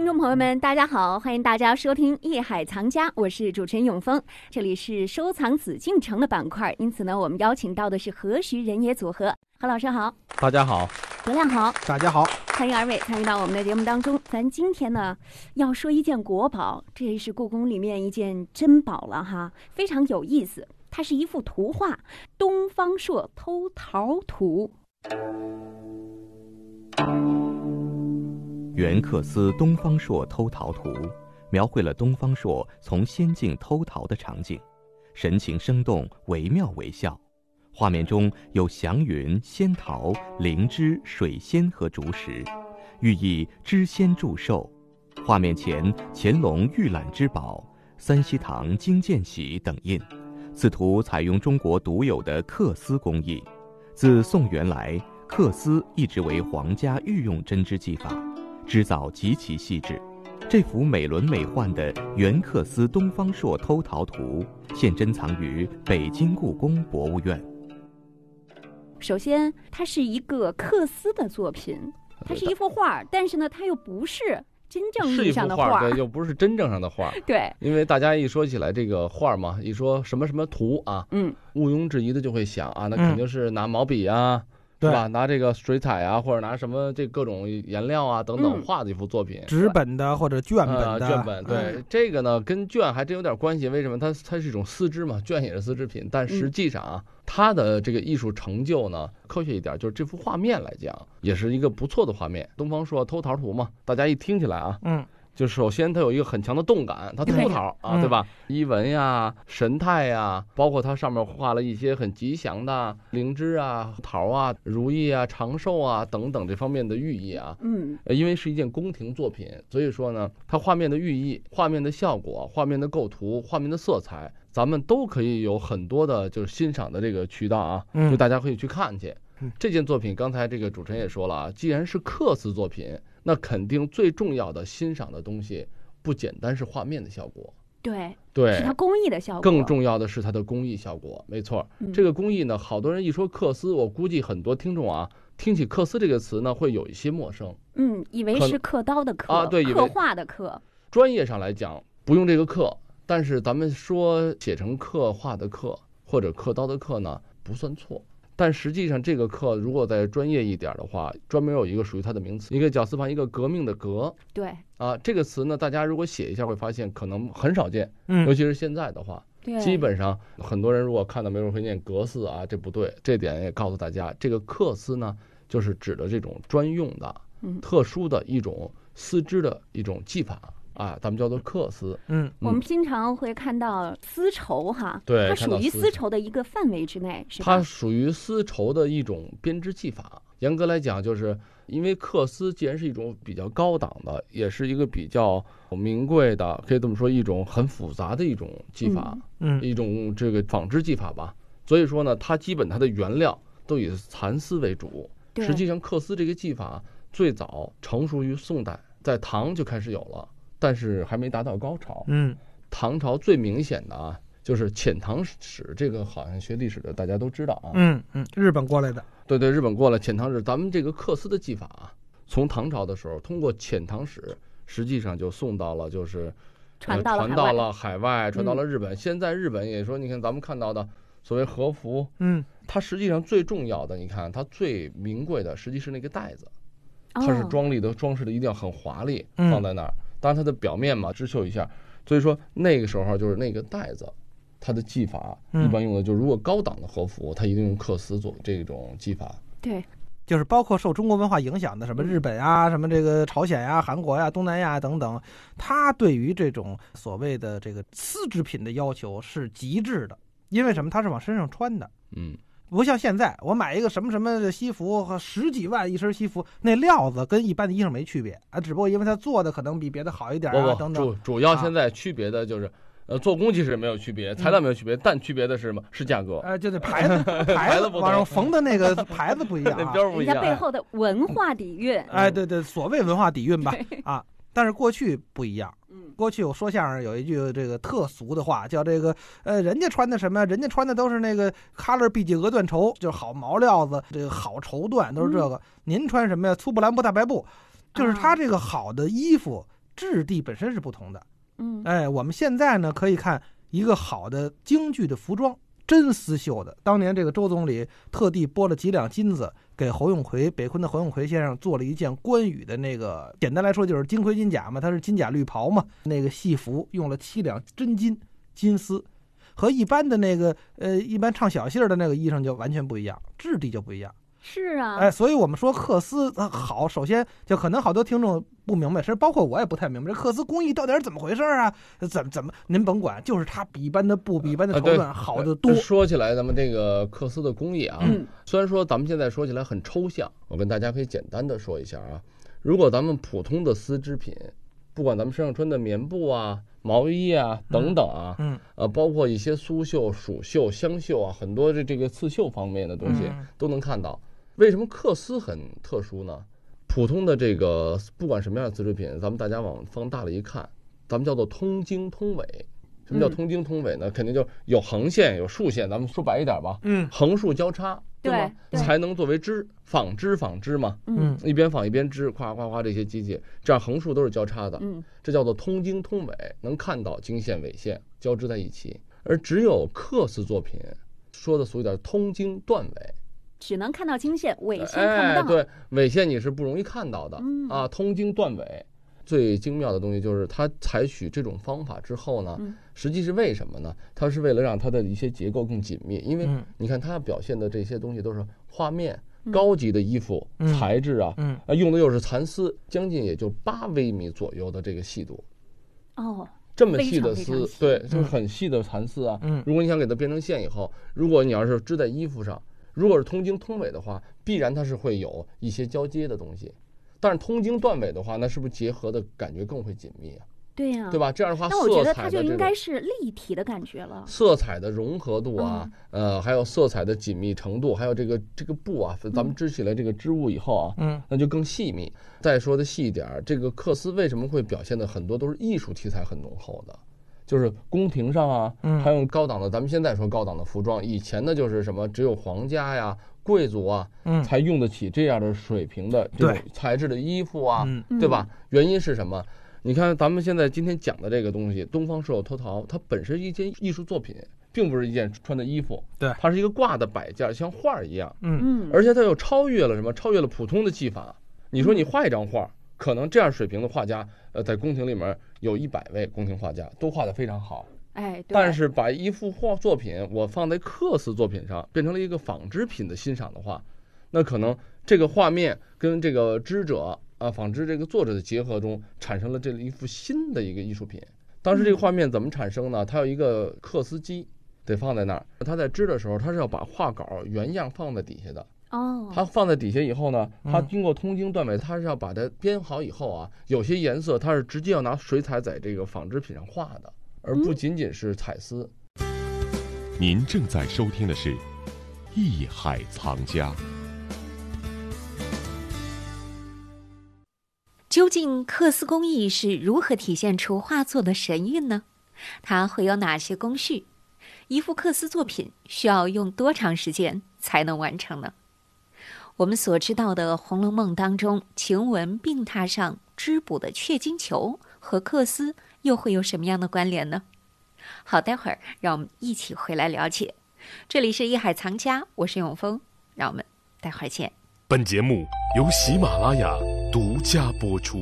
听众朋友们大家好，欢迎大家收听艺海藏家，我是主持人永峰。这里是收藏紫禁城的板块，因此呢我们邀请到的是何许人也组合。何老师好。大家好。德亮好。大家好。欢迎二位参与到我们的节目当中。咱今天呢要说一件国宝，这也是故宫里面一件珍宝了哈，非常有意思。它是一幅图画，东方朔偷陶图。袁克斯《东方朔偷陶图》描绘了东方朔从仙境偷陶的场景，神情生动，惟妙惟肖。画面中有祥云、仙桃、灵芝、水仙和竹石，寓意知仙祝寿。画面前乾隆御览之宝、三希堂经见玺等印。此图采用中国独有的缂丝工艺，自宋元来，缂丝一直为皇家御用针织技法。织造极其细致，这幅美轮美奂的袁克斯《东方朔偷陶图》现珍藏于北京故宫博物院。首先，它是一个缂丝的作品，它是一幅画，但是呢，它又不是真正意义上的画，对，又不是真正上的画。对，因为大家一说起来这个画嘛，一说什么什么图啊，毋庸置疑的就会想啊，那肯定是拿毛笔啊。对吧？拿这个水彩啊，或者拿什么这各种颜料啊等等画的一幅作品，纸本的或者卷本的。卷本对、这个呢，跟卷还真有点关系。为什么？它是一种丝织嘛，卷也是丝织品，但实际上啊，它的这个艺术成就呢，科学一点，就是这幅画面来讲，也是一个不错的画面。东方朔偷陶图嘛，大家一听起来啊，就首先它有一个很强的动感，它偷桃啊，对吧？衣纹呀、神态呀，包括它上面画了一些很吉祥的灵芝啊、桃啊、如意啊、长寿啊等等这方面的寓意啊。因为是一件宫廷作品，所以说呢，它画面的寓意、画面的效果、画面的构图、画面的色彩，咱们都可以有很多的就是欣赏的这个渠道啊，就大家可以去看去。这件作品刚才这个主持人也说了啊，既然是缂丝作品，那肯定最重要的欣赏的东西不简单是画面的效果，对，是它工艺的效果，更重要的是它的工艺效果，没错。这个工艺呢，好多人一说缂丝，我估计很多听众啊听起缂丝这个词呢会有一些陌生，以为是刻刀的刻啊，对，刻画的刻，专业上来讲不用这个刻，但是咱们说写成刻画的刻或者刻刀的刻呢不算错，但实际上这个刻如果再专业一点的话，专门有一个属于它的名词，一个绞丝旁一个革命的革，对啊，这个词呢大家如果写一下会发现可能很少见，尤其是现在的话，基本上很多人如果看到没有会念革丝啊，这不对，这点也告诉大家，这个缂丝呢就是指的这种专用的、特殊的一种丝织的一种技法啊，咱们叫做缂丝。我们平常会看到丝绸哈，对，它属于丝绸的一个范围之内，是吧？它属于丝绸的一种编织技法。严格来讲，就是因为缂丝既然是一种比较高档的，也是一个比较名贵的，可以这么说，一种很复杂的一种技法，一种这个纺织技法吧。所以说呢，它基本它的原料都以蚕丝为主。实际上，缂丝这个技法最早成熟于宋代，在唐就开始有了。但是还没达到高潮。唐朝最明显的啊，就是遣唐使，这个好像学历史的大家都知道啊。日本过来的。对，日本过来遣唐使，咱们这个缂丝的技法啊，从唐朝的时候通过遣唐使，实际上就送到了，就是传到了海外，传到了日本。现在日本也说，你看咱们看到的所谓和服，它实际上最重要的，你看它最名贵的，实际是那个带子，它是装饰的一定要很华丽，放在那儿。当然它的表面嘛织绣一下，所以说那个时候就是那个带子，它的技法一般用的就是如果高档的和服，它一定用缂丝做这种技法。对，就是包括受中国文化影响的什么日本啊、什么这个朝鲜呀、韩国呀、东南亚等等，它对于这种所谓的这个丝织品的要求是极致的，因为什么？它是往身上穿的。不像现在，我买一个什么什么的西服，十几万一身西服，那料子跟一般的衣裳没区别啊，只不过因为它做的可能比别的好一点啊，等等。主要现在区别的就是，做工其实没有区别，材料没有区别，但区别的是什么？是价格。就那牌子往上缝的那个牌子不一样啊，那标不一样。人家背后的文化底蕴。对，所谓文化底蕴吧啊，但是过去不一样。过去我说相声有一句这个特俗的话，叫这个人家穿的什么？人家穿的都是那个卡勒比季鹅缎绸，就是好毛料子，这个好绸缎都是这个。您穿什么呀？粗布蓝布大白布，就是他这个好的衣服质地本身是不同的。嗯，哎，我们现在呢可以看一个好的京剧的服装，真丝绣的。当年这个周总理特地拨了几两金子给侯永奎，北昆的侯永奎先生做了一件关羽的那个，简单来说就是金盔金甲嘛，它是金甲绿袍嘛，那个戏服用了7两真金丝，和一般的那个一般唱小戏的那个衣裳就完全不一样，质地就不一样。是啊，哎，所以我们说缂丝好，首先就可能好多听众不明白，其实包括我也不太明白，这缂丝工艺到底是怎么回事啊？怎么您甭管，就是它比一般的布、比一般的绸缎好得多。说起来，咱们这个缂丝的工艺啊，虽然说咱们现在说起来很抽象，我跟大家可以简单的说一下啊。如果咱们普通的丝织品，不管咱们身上穿的棉布啊、毛衣啊等等啊，包括一些苏绣、蜀绣、湘绣啊，很多这个刺绣方面的东西都能看到。为什么缂丝很特殊呢？普通的这个不管什么样的丝织品，咱们大家往放大了一看，咱们叫做通经通纬。什么叫通经通纬呢？肯定就有横线有竖线，咱们说白一点吧，横竖交叉，对吗？才能作为织，纺织嘛，一边纺一边织，夸夸夸这些机器，这样横竖都是交叉的，这叫做通经通纬，能看到经线纬线交织在一起。而只有缂丝作品，说的俗一点，通经断纬。只能看到经线，纬线看不到。对，纬线你是不容易看到的啊。通经断纬，最精妙的东西就是它采取这种方法之后呢，实际是为什么呢？它是为了让它的一些结构更紧密，因为你看它表现的这些东西都是画面，高级的衣服材质啊，用的又是蚕丝，将近也就8微米左右的这个细度。哦。这么细的丝，对，就是很细的蚕丝啊。如果你想给它编成线以后，如果你要是织在衣服上。如果是通经通纬的话，必然它是会有一些交接的东西，但是通经断纬的话，那是不是结合的感觉更会紧密啊？对呀，对吧？这样的话，那我觉得它就应该是立体的感觉了。色彩的融合度啊，还有色彩的紧密程度，还有这个布啊，咱们织起来这个织物以后啊，那就更细密。再说的细一点，这个缂丝为什么会表现的很多都是艺术题材很浓厚的？就是宫廷上啊，还有高档的，咱们现在说高档的服装，以前呢就是什么只有皇家呀、贵族啊，才用得起这样的水平的这种材质的衣服啊，对吧？原因是什么？你看咱们现在今天讲的这个东西，东方是有脱逃，它本身一件艺术作品，并不是一件穿的衣服，对，它是一个挂的摆件，像画一样，而且它又超越了什么？超越了普通的技法。你说你画一张画。可能这样水平的画家，在宫廷里面有100位宫廷画家，都画得非常好。哎，但是把一幅画作品我放在缂丝作品上，变成了一个纺织品的欣赏的话，那可能这个画面跟这个织者啊、纺织这个作者的结合中，产生了这一幅新的一个艺术品。当时这个画面怎么产生呢？它有一个缂丝机得放在那儿，它在织的时候，它是要把画稿原样放在底下的。它放在底下以后呢，它经过通经断纬，它是要把它编好以后啊，有些颜色它是直接要拿水彩在这个纺织品上画的，而不仅仅是彩丝。您正在收听的是《艺海藏家》。究竟缂丝工艺是如何体现出画作的神韵呢？它会有哪些工序？一幅缂丝作品需要用多长时间才能完成呢？我们所知道的《红楼梦》当中，晴雯病榻上织补的雀金球和缂丝又会有什么样的关联呢？好，待会儿让我们一起回来了解。这里是艺海藏家，我是永峰，让我们待会儿见。本节目由喜马拉雅独家播出。